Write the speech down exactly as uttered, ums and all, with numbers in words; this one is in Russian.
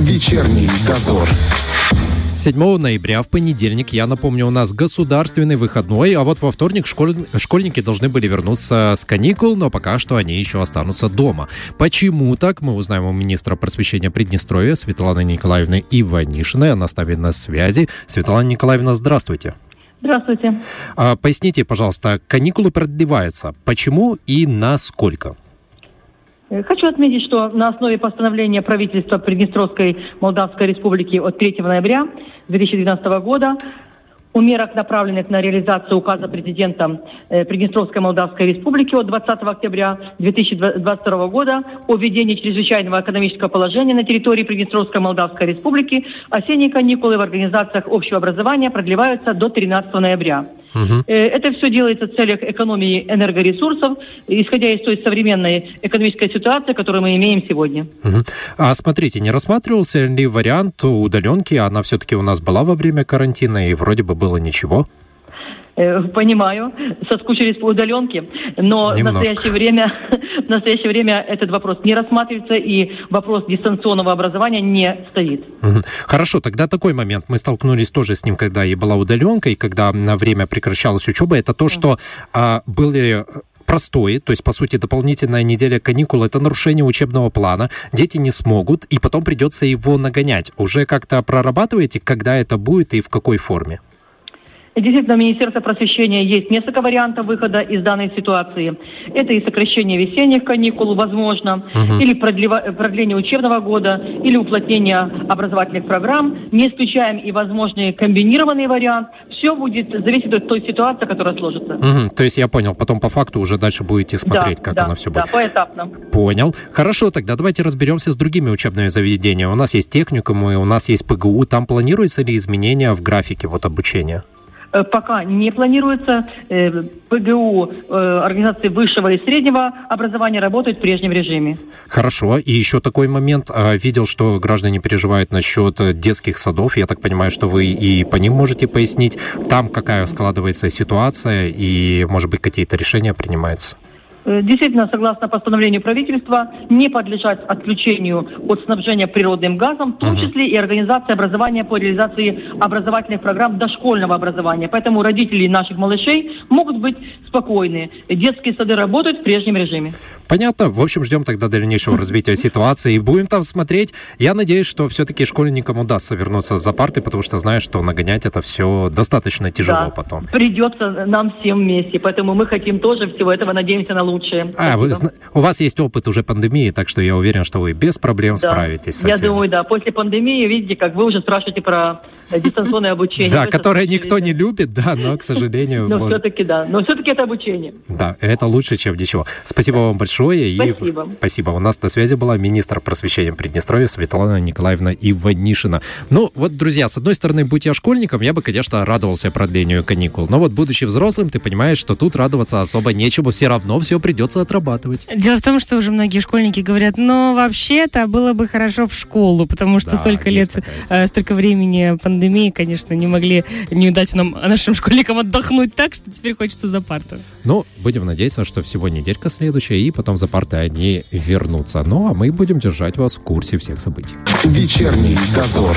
Вечерний дозор. седьмого ноября, в понедельник, я напомню, у нас государственный выходной, а вот во вторник школь... школьники должны были вернуться с каникул, но пока что они еще останутся дома. Почему так, мы узнаем у министра просвещения Приднестровья Светланы Николаевны Иванишиной. Она с нами на связи. Светлана Николаевна, здравствуйте. Здравствуйте. А, поясните, пожалуйста, каникулы продлеваются. Почему и насколько? Хочу отметить, что на основе постановления правительства Приднестровской Молдавской Республики от третьего ноября две тысячи двенадцатого года о мерах, направленных на реализацию указа президента Приднестровской Молдавской Республики от двадцатого октября две тысячи двадцать второго года о введении чрезвычайного экономического положения на территории Приднестровской Молдавской Республики, осенние каникулы в организациях общего образования продлеваются до тринадцатого ноября. Uh-huh. Это все делается в целях экономии энергоресурсов, исходя из той современной экономической ситуации, которую мы имеем сегодня. Uh-huh. А смотрите, не рассматривался ли вариант удаленки? Она все-таки у нас была во время карантина, и вроде бы было ничего. Понимаю, соскучились по удаленке, но в настоящее, время, в настоящее время этот вопрос не рассматривается, и вопрос дистанционного образования не стоит. Хорошо, тогда такой момент. Мы столкнулись тоже с ним, когда и была удаленка, и когда на время прекращалась учеба. Это то, что а, были... простой, то есть, по сути, дополнительная неделя каникул – это нарушение учебного плана. Дети не смогут, и потом придется его нагонять. Уже как-то прорабатываете, когда это будет и в какой форме? Действительно, в Министерстве просвещения есть несколько вариантов выхода из данной ситуации. Это и сокращение весенних каникул, возможно, угу. или продлева- продление учебного года, или уплотнение образовательных программ. Не исключаем и возможный комбинированный вариант. Все будет зависеть от той ситуации, которая сложится. Угу. То есть я понял, потом по факту уже дальше будете смотреть, да, как да, оно все будет. Да, поэтапно. Понял. Хорошо, тогда давайте разберемся с другими учебными заведениями. У нас есть техникумы, у нас есть ПГУ. Там планируются ли изменения в графике вот, обучения? Пока не планируется. ПГУ, организации высшего и среднего образования работают в прежнем режиме. Хорошо. И еще такой момент. Видел, что граждане переживают насчет детских садов. Я так понимаю, что вы и по ним можете пояснить. Там какая складывается ситуация и, может быть, какие-то решения принимаются? Действительно, согласно постановлению правительства, не подлежат отключению от снабжения природным газом, в том uh-huh. числе и организации образования по реализации образовательных программ дошкольного образования. Поэтому родители наших малышей могут быть спокойны. Детские сады работают в прежнем режиме. Понятно. В общем, ждем тогда дальнейшего развития ситуации и будем там смотреть. Я надеюсь, что все-таки школьникам удастся вернуться за парты, потому что знаю, что нагонять это все достаточно тяжело да, потом. Придется нам всем вместе. Поэтому мы хотим тоже всего этого, надеемся на лучшее. А, вы, у вас есть опыт уже пандемии, так что я уверен, что вы без проблем да. справитесь со всеми. Я думаю, да. После пандемии, видите, как вы уже спрашиваете про дистанционное обучение. Да, которое никто не любит, да, но, к сожалению... Но все-таки, да. Но все-таки это обучение. Да, это лучше, чем ничего. Спасибо вам большое. Спасибо. Спасибо. У нас на связи была министр просвещения Приднестровья Светлана Николаевна Иванишина. Ну, вот, друзья, с одной стороны, будь я школьником, я бы, конечно, радовался продлению каникул. Но вот, будучи взрослым, ты понимаешь, что тут радоваться особо нечему. Все равно все придется отрабатывать. Дело в том, что уже многие школьники говорят, но вообще-то было бы хорошо в школу, потому что да, столько лет, э, столько времени пандемии, конечно, не могли не дать нам, нашим школьникам отдохнуть так, что теперь хочется за парту. Ну, будем надеяться, что всего неделька следующая, и потом за парты они вернутся. Ну, а мы будем держать вас в курсе всех событий. Вечерний дозор.